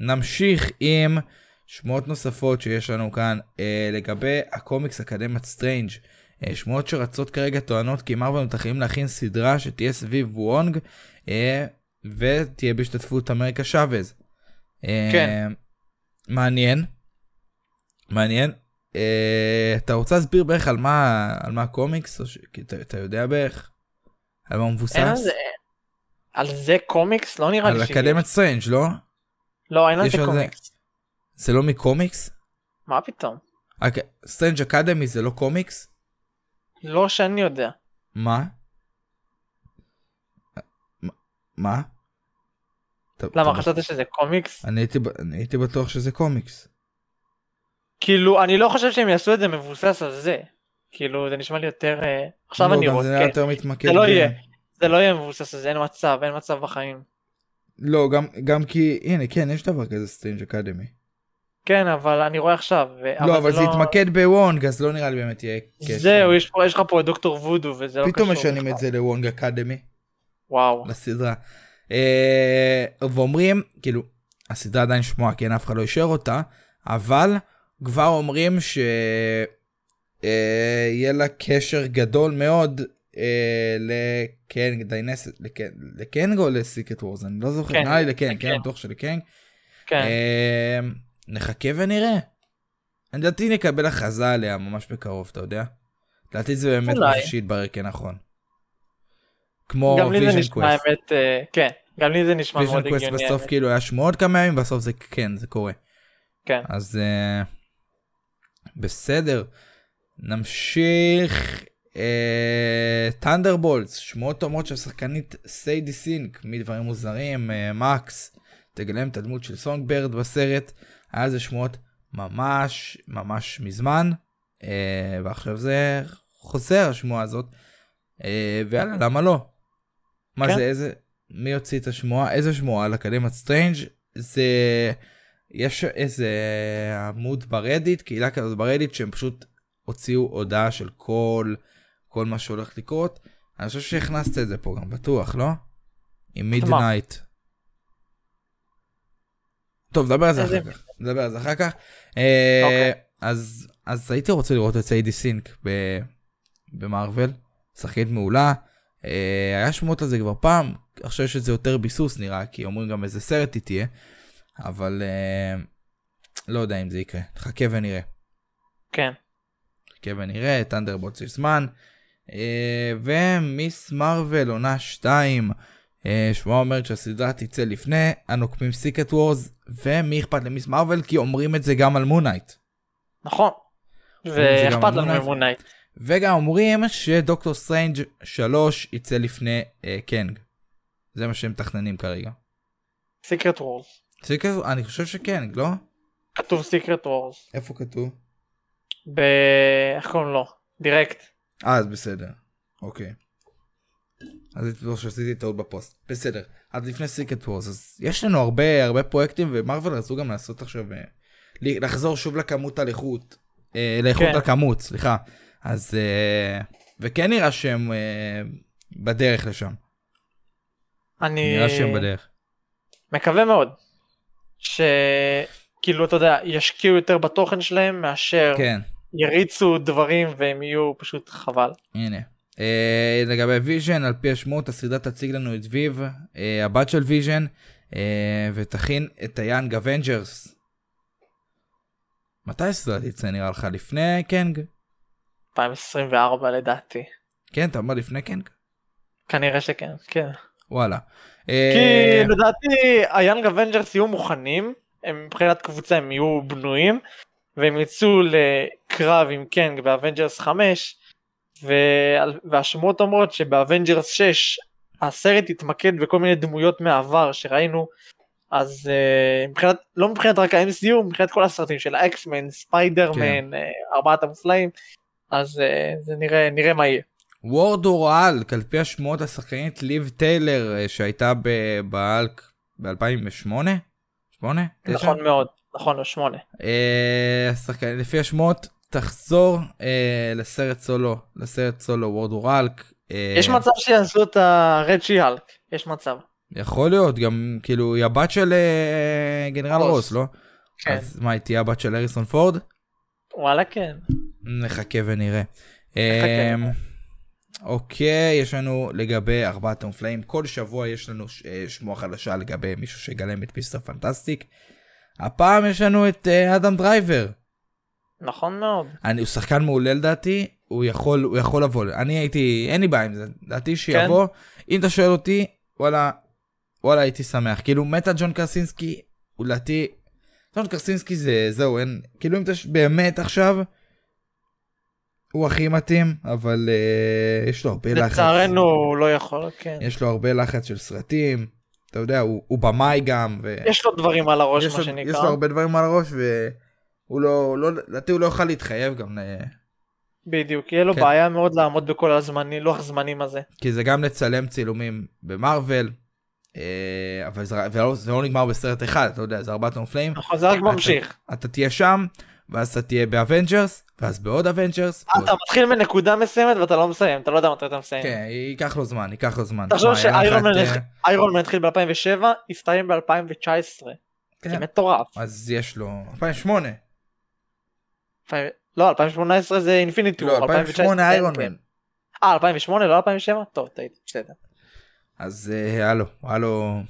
נמשיך עם שמועות נוספות שיש לנו כאן, לגבי הקומיקס אקדמת סטרנג'. שמועות שרצות כרגע טוענות כי מארוול מתחילים להכין סדרה שתהיה סביב וונג, ותהיה בהשתתפות אמריקה שבז. כן. מעניין, מעניין, אתה רוצה להסביר בערך על מה הקומיקס, אתה יודע בערך, על מה מבוסס? על זה קומיקס? לא נראה לי שהיא. על אקדמת סטרנג' לא? לא, אין על זה קומיקס. זה לא מקומיקס? מה פתאום? סטרנג' אקדמי זה לא קומיקס? לא שאני יודע. מה? מה? למה חשבת שזה קומיקס? אני הייתי בטוח שזה קומיקס. כאילו, אני לא חושב שהם יעשו את זה מבוסס על זה. כאילו, זה נשמע לי יותר... עכשיו אני רואה, כן. זה לא יהיה מבוסס על זה, אין מצב, אין מצב בחיים. לא, גם כי... הנה, כן, יש דבר כזה סטרנג' אקדמי. כן, אבל אני רואה עכשיו. לא, אבל זה התמקד בוונג, אז לא נראה לי באמת יהיה... זהו, יש לך פה את דוקטור וודו, וזה לא קשור. פתאום משנים את זה לוונג אקדמי. וואו. לסדרה. ואומרים, כאילו, הסדרה עדיין שמועה, כן, אף אחד לא ישר אותה, אבל כבר אומרים שיהיה לה קשר גדול מאוד לקנג דיינסטי, לקנג או לסיקרט וורס, אני לא זוכר, נראה לי לקנג, כן, בטוח שלקנג. נחכה ונראה. אני דעתי נקבל הכרזה עליה ממש בקרוב, אתה יודע? דעתי זה באמת משהו שהתברר, כן, נכון. כמו ויז'ן קווסט. כן. גם לי זה נשמע מאוד הגיוני. ויז'ן קווסט בסוף כאילו היה שמועות כמה ימים, בסוף זה כן, זה קורה. כן. אז בסדר. נמשיך. תנדרבולטס, שמועות אומרות שהשחקנית סיידי סינק, מדברים מוזרים, מקס, תגלם את הדמות של סונגברד בסרט. היה זה שמועות ממש, ממש מזמן. ועכשיו זה חוזר השמועה הזאת. ויאללה, למה לא? מה זה, איזה... מי הוציא את השמועה? איזה שמועה על אקדמת סטרנג' זה, יש איזה עמוד ברדיט, קהילה כזאת ברדיט, שהם פשוט הוציאו הודעה של כל, כל מה שהולך לקרות. אני חושב שהכנסת את זה פה גם בטוח, לא? עם מידנייט. טוב, דבר על זה אחר כך. דבר על זה אחר כך. אז הייתי רוצה לראות את סיידי סינק במארוול. שחקנית מעולה. היה שמות על זה כבר פעם. עכשיו יש את זה יותר ביסוס נראה, כי אומרים גם איזה סרט היא תהיה. אבל לא יודע אם זה יקרה. חכה ונראה. כן. חכה ונראה. תנדרבולטס יש זמן. ומיס מארוול עונה שתיים. שמועה אומרת שהסדרה תצא לפני הנוקמים סיקרט וורז, ומי אכפת למיס מארוול, כי אומרים את זה גם על מון נייט. נכון, ואכפת לנו על מון נייט. וגם אומרים שדוקטור סטרנג' שלוש יצא לפני קנג. זה מה שהם תכננים כרגע. סיקרט וורז. אני חושב שקנג, לא? כתוב סיקרט וורז. איפה כתוב? איך קוראים לו? דירקט. אז בסדר, אוקיי. אז הייתי לא שעשיתי טעות בפוסט. בסדר, עד לפני סיקרט וורס. אז יש לנו הרבה, הרבה פרויקטים, ומרוול רצו גם לעשות עכשיו, לחזור שוב לכמות על איכות, לאיכות על כמות, סליחה. אז, וכן נראה שהם בדרך לשם. אני... נראה שהם בדרך. מקווה מאוד, שכאילו, אתה יודע, ישקיעו יותר בתוכן שלהם, מאשר יריצו דברים, והם יהיו פשוט חבל. הנה. Uh, לגבי ויז'ן, על פי השמות הסדרה תציג לנו את ויב, uh, הבת של ויז'ן, uh, ותכין את היאנג אבנג'רס. מתי הסדרה תצא נראה לך? לפני קנג? אלפיים עשרים וארבע לדעתי. כן, אתה אומר לפני קנג? כנראה שכן, כן. וואלה. Uh, כי לדעתי היאנג אבנג'רס יהיו מוכנים, הם מבחינת קבוצה הם יהיו בנויים, והם יצאו לקרב עם קנג באבנג'רס חמש, והשמועות אומרות שבאבנג'רס שש הסרט התמקד בכל מיני דמויות מהעבר שראינו, אז מבחינת, לא מבחינת רק ה-אם סי יו, מבחינת כל הסרטים של אקסמן, ספיידרמן, ארבעת המופלאים, אז זה נראה, נראה מה יהיה. וורד אורל, כלפי השמועות השחקנית ליב טיילר שהייתה באלק ב-אלפיים ושמונה? שמונה? נכון מאוד, נכון, שמונה. השחקנית, לפי השמועות, תחזור אה, לסרט סולו, לסרט סולו, וורד אורלק. אה, יש מצב שיעשו את הרדשי הלק, יש מצב. יכול להיות, גם כאילו היא הבת של אה, גנרל רוס. רוס, לא? כן. אז מה, היא תהיה הבת של הריסון פורד? וואלה כן. נחכה ונראה. נחכה. אה, אוקיי, יש לנו לגבי ארבעת המופלאים, כל שבוע יש לנו ש, אה, שמוע חדשה לגבי מישהו שגלם את מיסטר פנטסטיק. הפעם יש לנו את אה, אדם דרייבר. נכון מאוד. אני, הוא שחקן מעולה לדעתי, הוא יכול, הוא יכול לבוא. אני הייתי, אין לי בעיה עם זה, לדעתי שיבוא. כן. אם אתה שואל אותי, וואלה, וואלה הייתי שמח. כאילו מתה ג'ון קרסינסקי, הוא לדעתי, ג'ון קרסינסקי זה, זהו, אין, כאילו אם אתה באמת עכשיו, הוא הכי מתאים, אבל אה, יש לו הרבה לחץ. לצערנו הוא לא יכול, כן. יש לו הרבה לחץ של סרטים, אתה יודע, הוא, הוא במאי גם. ו... יש לו דברים על הראש, מה שנקרא. יש לו הרבה דברים על הראש, ו... הוא לא, לא, לדעתי הוא לא יוכל להתחייב גם. בדיוק, יהיה לו בעיה מאוד לעמוד בכל הזמנים, לוח הזמנים הזה. כי זה גם לצלם צילומים במרוול, אבל זה לא נגמר בסרט אחד, אתה יודע, זה ארבעת המופלאים. נכון, זה רק ממשיך. אתה תהיה שם, ואז אתה תהיה באבנג'רס, ואז בעוד אבנג'רס. אתה מתחיל מנקודה מסיימת ואתה לא מסיים, אתה לא יודע מתי אתה מסיים. כן, ייקח לו זמן, ייקח לו זמן. תחשוב שאיירון מן התחיל ב-אלפיים ושבע, הסתיים ב-אלפיים תשע עשרה. זה מטורף. אז יש לו, אלפיים ושמונה. לא, אלפיים ושמונה עשרה זה אינפיניטי. לא, אלפיים ושמונה איירון מן. אה, אלפיים ושמונה, לא אלפיים ושבע? טוב, תהייתי, בסדר. אז היה לו, היה לו,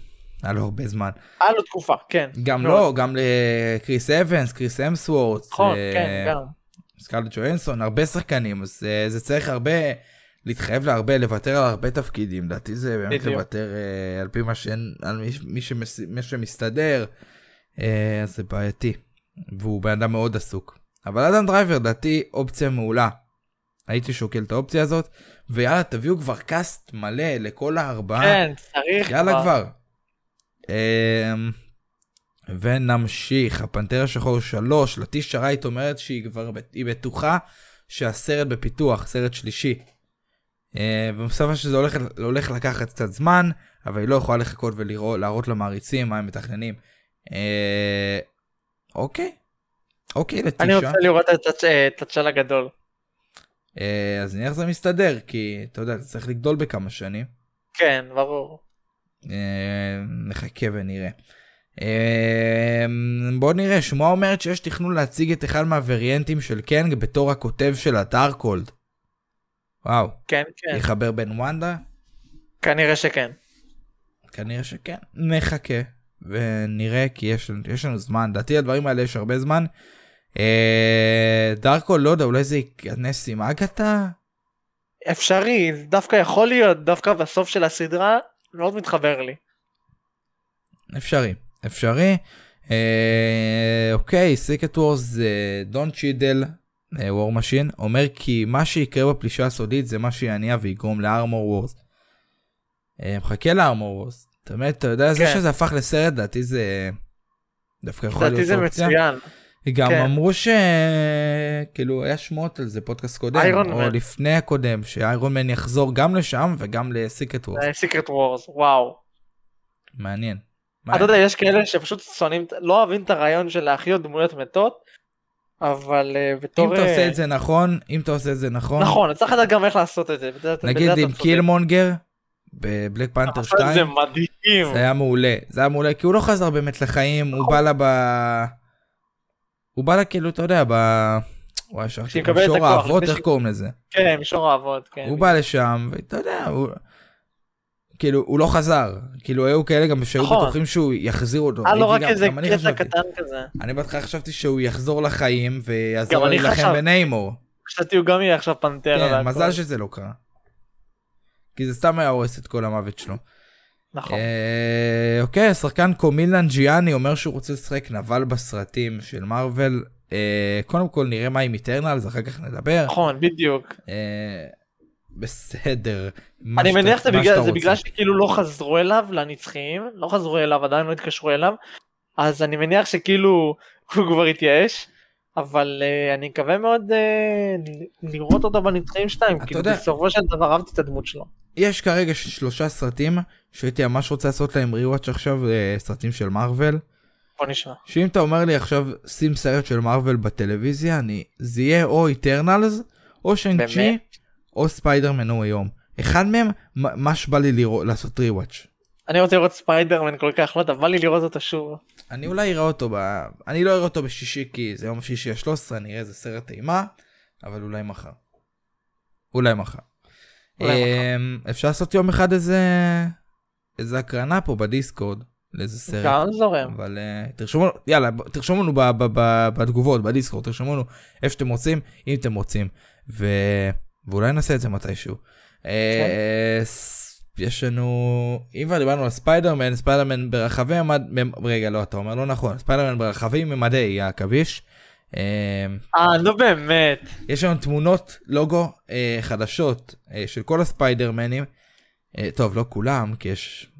היה לו הרבה זמן. היה לו תקופה, כן. גם לא, גם לקריס אבנס, קריס אמסוורט. נכון, כן, גם. סקארלט ג'והנסון, הרבה שחקנים, אז זה צריך הרבה, להתחייב להרבה, לוותר על הרבה תפקידים. לדעתי זה באמת לוותר על פי מה שאין, על מי שמסתדר, אז זה בעייתי. והוא באדם מאוד עסוק. אבל אדם דרייבר דעתי אופציה מעולה, הייתי שוקל את האופציה הזאת, ויאללה תביאו כבר קאסט מלא לכל הארבעה. כן, צריך יאללה כבר. ונמשיך, הפנתר השחור שלוש, לטיש שרייט אומרת שהיא כבר בטוחה שהסרט בפיתוח, סרט שלישי, ובסופו שזה הולך לקחת קצת זמן, אבל היא לא יכולה לחכות ולהראות למעריצים מה הם מתכננים. אוקיי. אוקיי, לתשע. אני רוצה לראות את הצ'ל הגדול. אז נראה איך זה מסתדר, כי אתה יודע, צריך לגדול בכמה שנים. כן, ברור. נחכה ונראה. בוא נראה, שמועה אומרת שיש תכנון להציג את אחד מהווריאנטים של קנג בתור הכותב של הדארקולד. וואו. כן, כן. יחבר בין וונדה? כנראה שכן. כנראה שכן. נחכה ונראה, כי יש, יש לנו זמן. דעתי הדברים האלה יש הרבה זמן. אה, דארקולד, לא יודע, אולי זה יכנס עם אגתה? אפשרי, דווקא יכול להיות, דווקא בסוף של הסדרה מאוד מתחבר לי. אפשרי, אפשרי. אה, אוקיי, Secret Wars, דון צ'ידל, War Machine, אומר כי מה שיקרה בפלישה הסודית זה מה שיעניע ויגרום לארמור וורס. אה, מחכה לארמור וורס. אתה אומר, אתה יודע, זה שזה הפך לסרט, דעתי זה דווקא יכול להיות אופציה. דעתי זה מצוין. גם אמרו ש... כאילו, היה שמות על זה פודקאסט קודם, או לפני הקודם, שאיירון מן יחזור גם לשם וגם לסיקרט וורס. לסיקרט וורס, וואו. מעניין. אתה יודע, יש כאלה שפשוט שונאים, לא אוהבים את הרעיון של להחיות דמויות מתות, אבל בתור... אם אתה עושה את זה נכון, אם אתה עושה את זה נכון... נכון, צריך לדעת גם איך לעשות את זה. נגיד עם קילמונגר, בבלק פנתר שתיים. זה מדהים. זה היה מעולה, זה היה מעולה, כי הוא לא חזר באמת לחיים, הוא בא לה ב... הוא בא לה כאילו, אתה יודע, ב... וואי, שור העבוד, איך קוראים לזה? כן, שור העבוד, כן. הוא בא לשם, ואתה יודע, הוא... כאילו, הוא לא חזר. כאילו, היו כאלה גם שהיו בטוחים שהוא יחזיר אותו. אה, לא רק איזה קטע קטן כזה. אני בהתחלה חשבתי שהוא יחזור לחיים, ויעזור להילחם בניימור. חשבתי, הוא גם יהיה עכשיו פנתר. כן, מזל שזה לא קרה. כי זה סתם היה הורס את כל המוות שלו. נכון. אוקיי, השחקן קומילן ג'יאני אומר שהוא רוצה לשחק נבל בסרטים של מרוול. קודם כל נראה מה עם איטרנלס, אחר כך נדבר. נכון, בדיוק. בסדר. אני מניח שזה בגלל שכאילו לא חזרו אליו לנצחים, לא חזרו אליו, עדיין לא התקשרו אליו, אז אני מניח שכאילו הוא כבר התייאש, אבל אני מקווה מאוד לראות אותו בנצחים שתיים, כאילו בסופו של דבר אהבתי את הדמות שלו. יש כרגע שלושה סרטים שהייתי ממש רוצה לעשות להם ריוואץ' עכשיו, סרטים של מרוול. בוא נשמע. שאם אתה אומר לי עכשיו שים סרט של מרוול בטלוויזיה, אני... זה יהיה או איטרנלס, או שנג צ'י, או ספיידרמן הוא היום. אחד מהם, מה שבא לי לראות, לעשות ריוואץ'. אני רוצה לראות ספיידרמן כל כך, לא תבא לי לראות אותו שוב. אני אולי אראה אותו, ב... אני לא אראה אותו בשישי, כי זה יום שישי ה-שלוש עשרה, אני אראה איזה סרט טעימה, אבל אולי מחר. אולי מחר. אפשר לעשות יום אחד איזה איזה הקרנה פה בדיסקורד לאיזה סרט, גם זורם, אבל תרשמו, יאללה, תרשמו לנו בתגובות בדיסקורד, תרשמו לנו איפה שאתם רוצים, אם אתם רוצים, ואולי נעשה את זה מתישהו. יש לנו, אם כבר דיברנו על ספיידרמן, ספיידרמן ברחבי רגע לא, אתה אומר לא נכון, ספיידרמן ברחבי ממדי הכביש. אה, לא באמת. יש לנו תמונות לוגו חדשות של כל הספיידרמנים. טוב, לא כולם, כי יש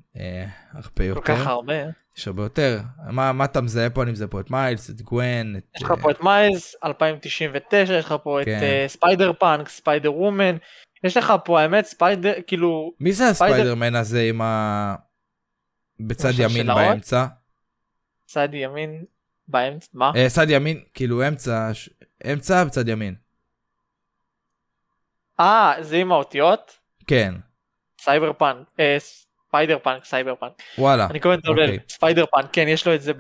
הרבה יותר. כל כך הרבה. יש הרבה יותר. מה אתה מזהה פה? אני מזהה פה את מיילס, את גוון. יש לך פה את מיילס, אלפיים תשעים ותשע, יש לך פה את ספיידר פאנק, ספיידר וומן. יש לך פה, האמת, ספיידר, כאילו... מי זה הספיידרמן הזה עם ה... בצד ימין באמצע? בצד ימין... באמצע, מה? צד ימין, כאילו אמצע, אמצע בצד ימין. אה, זה עם האותיות? כן. סייבר פאנק, ספיידר פאנק, סייבר פאנק. וואלה. אני קוראים לדבר, ספיידר פאנק, כן, יש לו את זה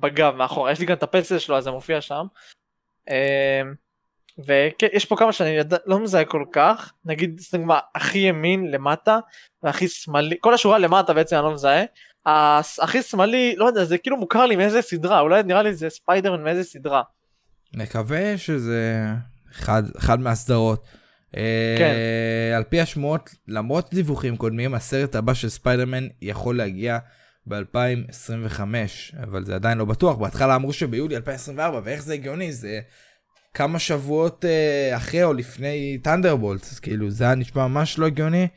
בגב מאחורה, יש לי גם את הפצל שלו, אז זה מופיע שם. ויש פה כמה שאני לא מזהה כל כך, נגיד, נגמר, הכי ימין למטה, והכי שמאלי, כל השורה למטה בעצם אני לא מזהה, הכי שמאלי, לא יודע, זה כאילו מוכר לי מאיזה סדרה, אולי נראה לי זה ספיידרמן מאיזה סדרה. נקווה שזה אחד, אחד מהסדרות. כן. אה, על פי השמועות, למרות דיווחים קודמים, הסרט הבא של ספיידרמן יכול להגיע ב-אלפיים עשרים וחמש, אבל זה עדיין לא בטוח. בהתחלה אמרו שביולי אלפיים עשרים וארבע, ואיך זה הגיוני, זה כמה שבועות אה, אחרי או לפני תנדרבולטס, כאילו זה היה נשמע ממש לא הגיוני.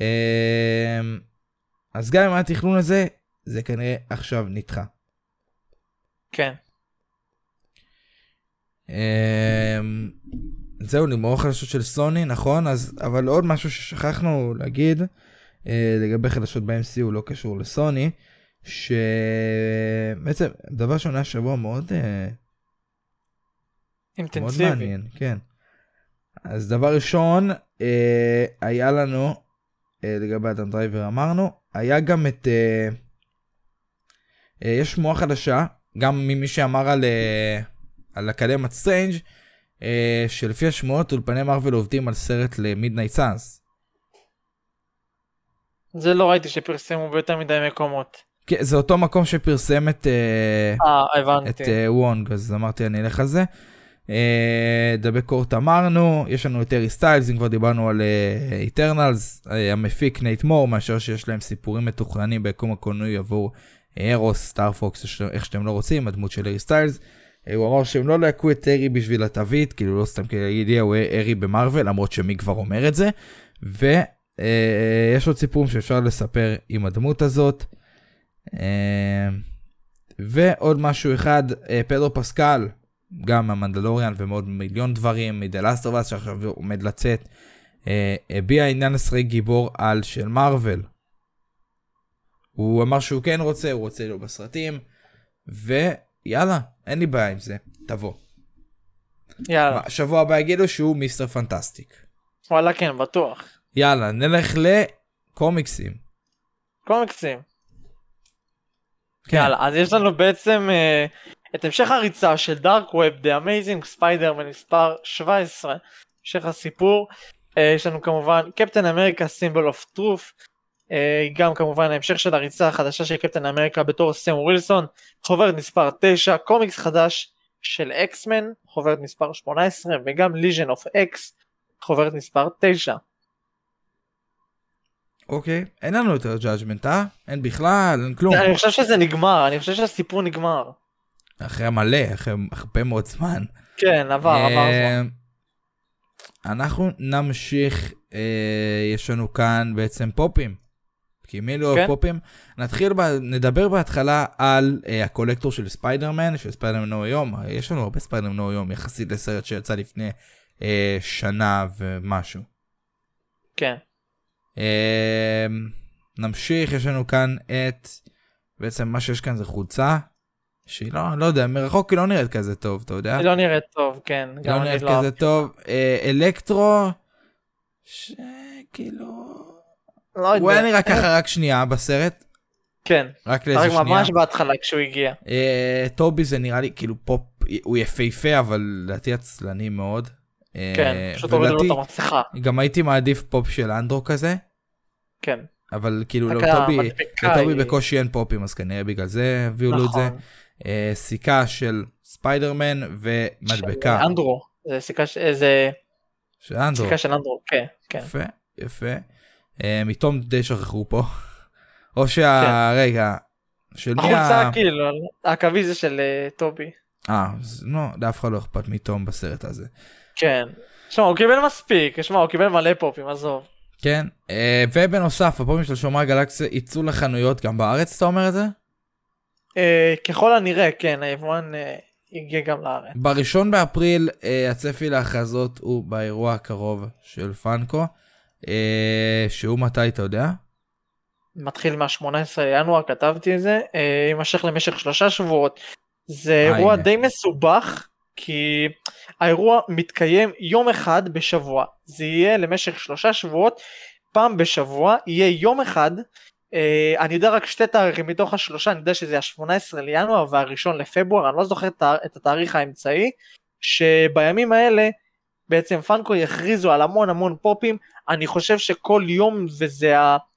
אה... אז גם עם התכנון הזה, זה כנראה עכשיו נדחה. כן. זהו, נגמרו חדשות של סוני, נכון? אבל עוד משהו ששכחנו להגיד, לגבי חדשות ב-אם סי יו, לא קשור לסוני, שבעצם דבר שונה שבוע מאוד אינטנסיבי. מאוד מעניין, כן. אז דבר ראשון, אה, היה לנו, אה, לגבי אדם דרייבר אמרנו, היה גם את, אה, אה, יש שמועה חדשה, גם ממי שאמר על, אה, על אקדמיית סטרנג', אה, שלפי השמועות, אולפני מארוול עובדים על סרט למידנייט סאנס. זה לא ראיתי שפרסמו ביותר מדי מקומות. כן, זה אותו מקום שפרסם את, אה, הבנתי. את, אה, וונג, אז אמרתי, אני אלך על זה. דבי קורט אמרנו, יש לנו את טרי סטיילס, אם כבר דיברנו על איטרנלס, המפיק נייט מור, מאשר שיש להם סיפורים מתוכננים ביקום הקולנועי עבור אירוס, סטאר פוקס, איך שאתם לא רוצים, הדמות של טרי סטיילס. הוא אמר שהם לא לקחו את טרי בשביל התווית, כאילו לא סתם כידיע הוא טרי במרוול, למרות שמי כבר אומר את זה, ויש עוד סיפורים שאפשר לספר עם הדמות הזאת. ועוד משהו אחד, פדרו פסקל, גם המנדלוריאן ומאוד מיליון דברים מדלאסטרובס שעכשיו עומד לצאת, הביע עניין עשרה גיבור על של מארוול. הוא אמר שהוא כן רוצה, הוא רוצה לו בסרטים, ויאללה, אין לי בעיה עם זה, תבוא. יאללה. שבוע הבא יגידו שהוא מיסטר פנטסטיק. וואלה כן, בטוח. יאללה, נלך לקומיקסים. קומיקסים. כן. יאללה, אז יש לנו בעצם... את המשך הריצה של דארק ווב, The Amazing Spider-Man מספר שבע עשרה, המשך הסיפור. יש לנו כמובן קפטן אמריקה, Symbol of Truth, גם כמובן ההמשך של הריצה החדשה של קפטן אמריקה בתור סם ווילסון, חוברת מספר תשע, קומיקס חדש של אקסמן, חוברת מספר שמונה עשרה, וגם Legion of X, חוברת מספר תשע. אוקיי, אין לנו יותר judgment, אה? אין בכלל, אין כלום. אני חושב שזה נגמר, אני חושב שהסיפור נגמר. אחרי מלא, אחרי הרבה מאוד זמן. כן, עבר, עבר זמן. אנחנו נמשיך, יש לנו כאן בעצם פופים. כי מי לא פופים? נתחיל, נדבר בהתחלה על הקולקטור של ספיידרמן, של ספיידרמן נו היום. יש לנו הרבה ספיידרמן נו היום, יחסית לסרט שיצא לפני שנה ומשהו. כן. נמשיך, יש לנו כאן את, בעצם מה שיש כאן זה חולצה. שהיא לא, לא יודע, מרחוק היא לא נראית כזה טוב, אתה יודע? היא לא נראית טוב, כן. היא לא נראית כזה טוב. אלקטרו, שכאילו... הוא היה נראה ככה רק שנייה בסרט. כן, רק ממש בהתחלה כשהוא הגיע. טובי זה נראה לי, כאילו פופ, הוא יפהפה, אבל לדעתי עצלני מאוד. כן, פשוט עובד לו את המסכה. גם הייתי מעדיף פופ של אנדרו כזה. כן. אבל כאילו לטובי בקושי אין פופים, אז כנראה בגלל זה הביאו לו את זה. סיכה של ספיידרמן ומדבקה. של אנדרו. זה סיכה של אנדרו, כן. יפה, יפה. מתום די שכחו פה. או שהרגע של מי... החוצה כאילו, הקווי זה של טובי. אה, לא, אף אחד לא אכפת מתום בסרט הזה. כן. שמע, הוא קיבל מספיק, שמע, הוא קיבל מלא פופים, עזוב. כן, ובנוסף, הפופים של שומרי גלקסיה יצאו לחנויות גם בארץ, אתה אומר את זה? ככל הנראה, כן, היבואן יגיע גם לארץ. בראשון באפריל, הצפי להכרזות הוא באירוע הקרוב של פאנקו, שהוא מתי, אתה יודע? מתחיל מה-שמונה עשרה לינואר, כתבתי את זה, יימשך למשך שלושה שבועות. זה אירוע די מסובך, כי האירוע מתקיים יום אחד בשבוע, זה יהיה למשך שלושה שבועות, פעם בשבוע יהיה יום אחד, אה, אני יודע רק שתי תאריכים מתוך השלושה, אני יודע שזה ה-שמונה עשרה לינואר והראשון לפברואר, אני לא זוכר את התאריך האמצעי, שבימים האלה בעצם פאנקו יכריזו על המון המון פופים, אני חושב שכל יום וזה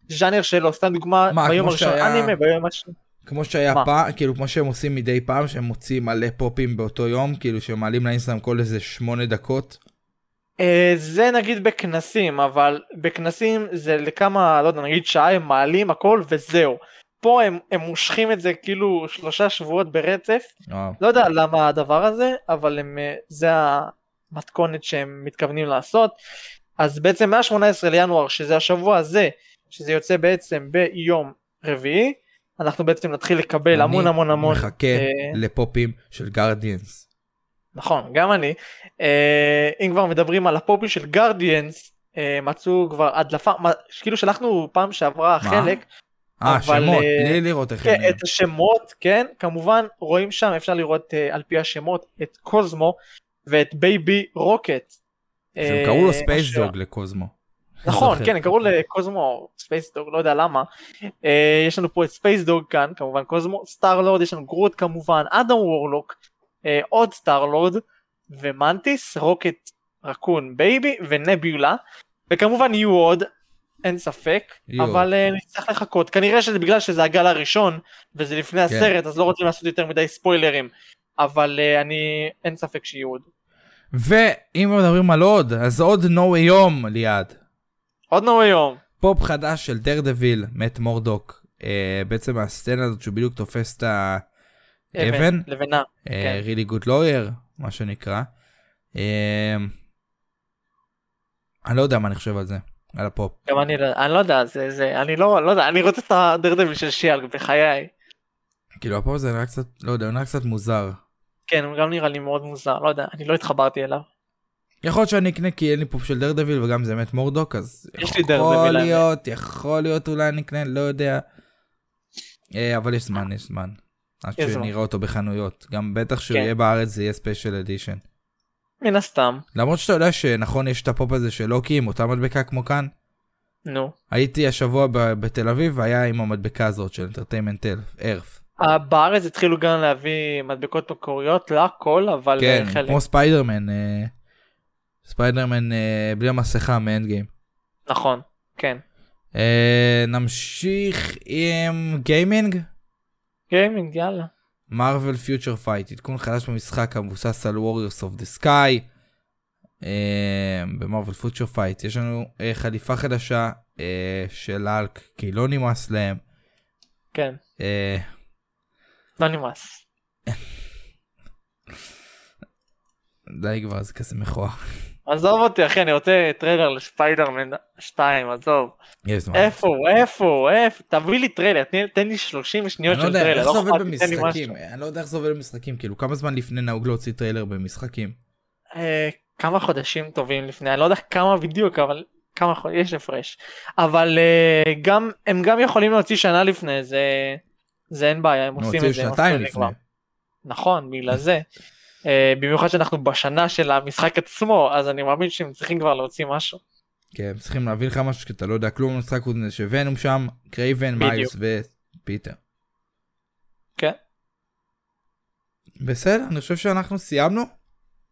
הז'אנר שלו, סתם דוגמה מה, ביום הראשון שהיה... אנימה, ביום השני. כמו שהיה פעם, כאילו כמו שהם עושים מדי פעם, שהם מוצאים מלא פופים באותו יום, כאילו שהם מעלים לאינסטגרם כל איזה שמונה דקות. זה נגיד בכנסים, אבל בכנסים זה לכמה, לא יודע, נגיד שעה, הם מעלים הכל וזהו. פה הם, הם מושכים את זה כאילו שלושה שבועות ברצף. וואו. לא יודע למה הדבר הזה, אבל הם, זה המתכונת שהם מתכוונים לעשות. אז בעצם מה-שמונה עשרה לינואר, שזה השבוע הזה, שזה יוצא בעצם ביום רביעי, אנחנו בעצם נתחיל לקבל המון המון המון... אני מחכה לפופים של גארדיאנס. נכון, גם אני. אם כבר מדברים על הפופים של גארדיאנס, מצאו כבר הדלפה, כאילו שלחנו פעם שעברה חלק אה, שמות, בלי לראות איך הם... את השמות, כן, כמובן רואים שם, אפשר לראות על פי השמות את קוזמו ואת בייבי רוקט. הם קראו לו ספייס דוג לקוזמו. נכון, כן, הם קראו לקוזמו ספייס דוג, לא יודע למה. יש לנו פה את ספייס דוג כאן, כמובן קוזמו, סטארלורד, יש לנו גרוט כמובן, אדם וורלוק, עוד סטארלורד, ומנטיס, רוקט רקון בייבי ונביולה, וכמובן יהיו עוד, אין ספק, אבל נצטרך לחכות. כנראה שזה בגלל שזה הגל הראשון, וזה לפני הסרט, אז לא רוצים לעשות יותר מדי ספוילרים, אבל אני, אין ספק שיהיו עוד. ואם מדברים על עוד, אז עוד נו היום ליד. עוד נו היום. פופ חדש של דרדוויל, מת מורדוק, בעצם הסצנה הזאת שהוא בדיוק תופס את האבן, לבנה, רילי גוד לוייר, מה שנקרא. אני לא יודע מה אני חושב על זה. על הפופ. גם אני לא יודע, אני לא יודע, אני רוצה את הדרדביל של שיאל בחיי. כאילו הפופ זה נראה קצת, לא יודע, הוא נראה קצת מוזר. כן, הוא גם נראה לי מאוד מוזר, לא יודע, אני לא התחברתי אליו. יכול להיות שאני אקנה כי אין לי פופ של דרדביל וגם זה מת מורדוק, אז יכול להיות, יכול להיות אולי אני אקנה, לא יודע. אבל יש זמן, יש זמן. עד שנראה אותו בחנויות. גם בטח שהוא יהיה בארץ זה יהיה ספיישל אדישן. מן הסתם. למרות שאתה יודע שנכון יש את הפופ הזה של לוקי עם אותה מדבקה כמו כאן? נו. הייתי השבוע בתל אביב והיה עם המדבקה הזאת של Entertainment Earth. בארץ התחילו גם להביא מדבקות מקוריות, לא הכל, אבל חלק. כן, כמו ספיידרמן. ספיידרמן בלי המסכה מאנד גיים. נכון, כן. נמשיך עם גיימינג? גיימינג, יאללה. Marvel Future Fight, עדכון חדש במשחק המבוסס על Warriors of the Sky. ב-Marvel Future Fight יש לנו חליפה חדשה של אלק, כי לא נמאס להם. כן. לא נמאס. די כבר, זה כזה מכוח. עזוב אותי אחי, אני רוצה טריילר לספיידרמן שתיים, עזוב. איפה, איפה, איפה, תביא לי טריילר, תן לי שלושים שניות של טריילר. אני לא יודע איך זה עובד במשחקים, אני לא יודע איך זה עובד במשחקים, כאילו כמה זמן לפני נהוג להוציא טריילר במשחקים? כמה חודשים טובים לפני, אני לא יודע כמה בדיוק, אבל כמה חודשים, יש הפרש. אבל הם גם יכולים להוציא שנה לפני, זה אין בעיה, הם עושים את זה. הוציאו שנתיים לפני. נכון, בגלל זה. במיוחד שאנחנו בשנה של המשחק עצמו, אז אני מאמין שהם צריכים כבר להוציא משהו. כן, צריכים להביא לך משהו שאתה לא יודע כלום, המשחק הוא שוונום שם, קרייבן, מיילס ופיטר. כן. בסדר, אני חושב שאנחנו סיימנו.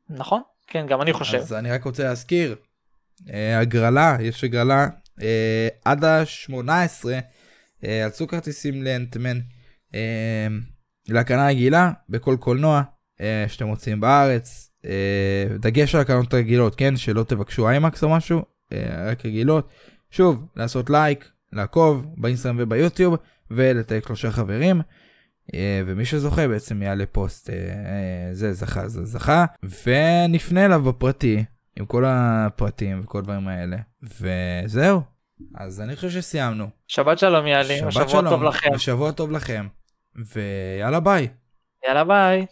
נכון, כן, גם אני חושב. אז אני רק רוצה להזכיר, הגרלה, יש הגרלה, עד ה-שמונה עשרה, עלצו כרטיסים לאנטמן, להקנה הגילה, בכל קולנוע, שאתם מוצאים בארץ, דגש על הקנות הרגילות, כן? שלא תבקשו איימקס או משהו, רק רגילות. שוב, לעשות לייק, לעקוב באינסטרם וביוטיוב, ולתייק שלושה חברים, ומי שזוכה בעצם יעלה פוסט, זה זכה, זה זכה, ונפנה אליו בפרטי, עם כל הפרטים וכל דברים האלה, וזהו. אז אני חושב שסיימנו. שבת שלום יעלי, ושבוע טוב לכם. ושבוע טוב לכם, ויאללה ביי. יאללה ביי.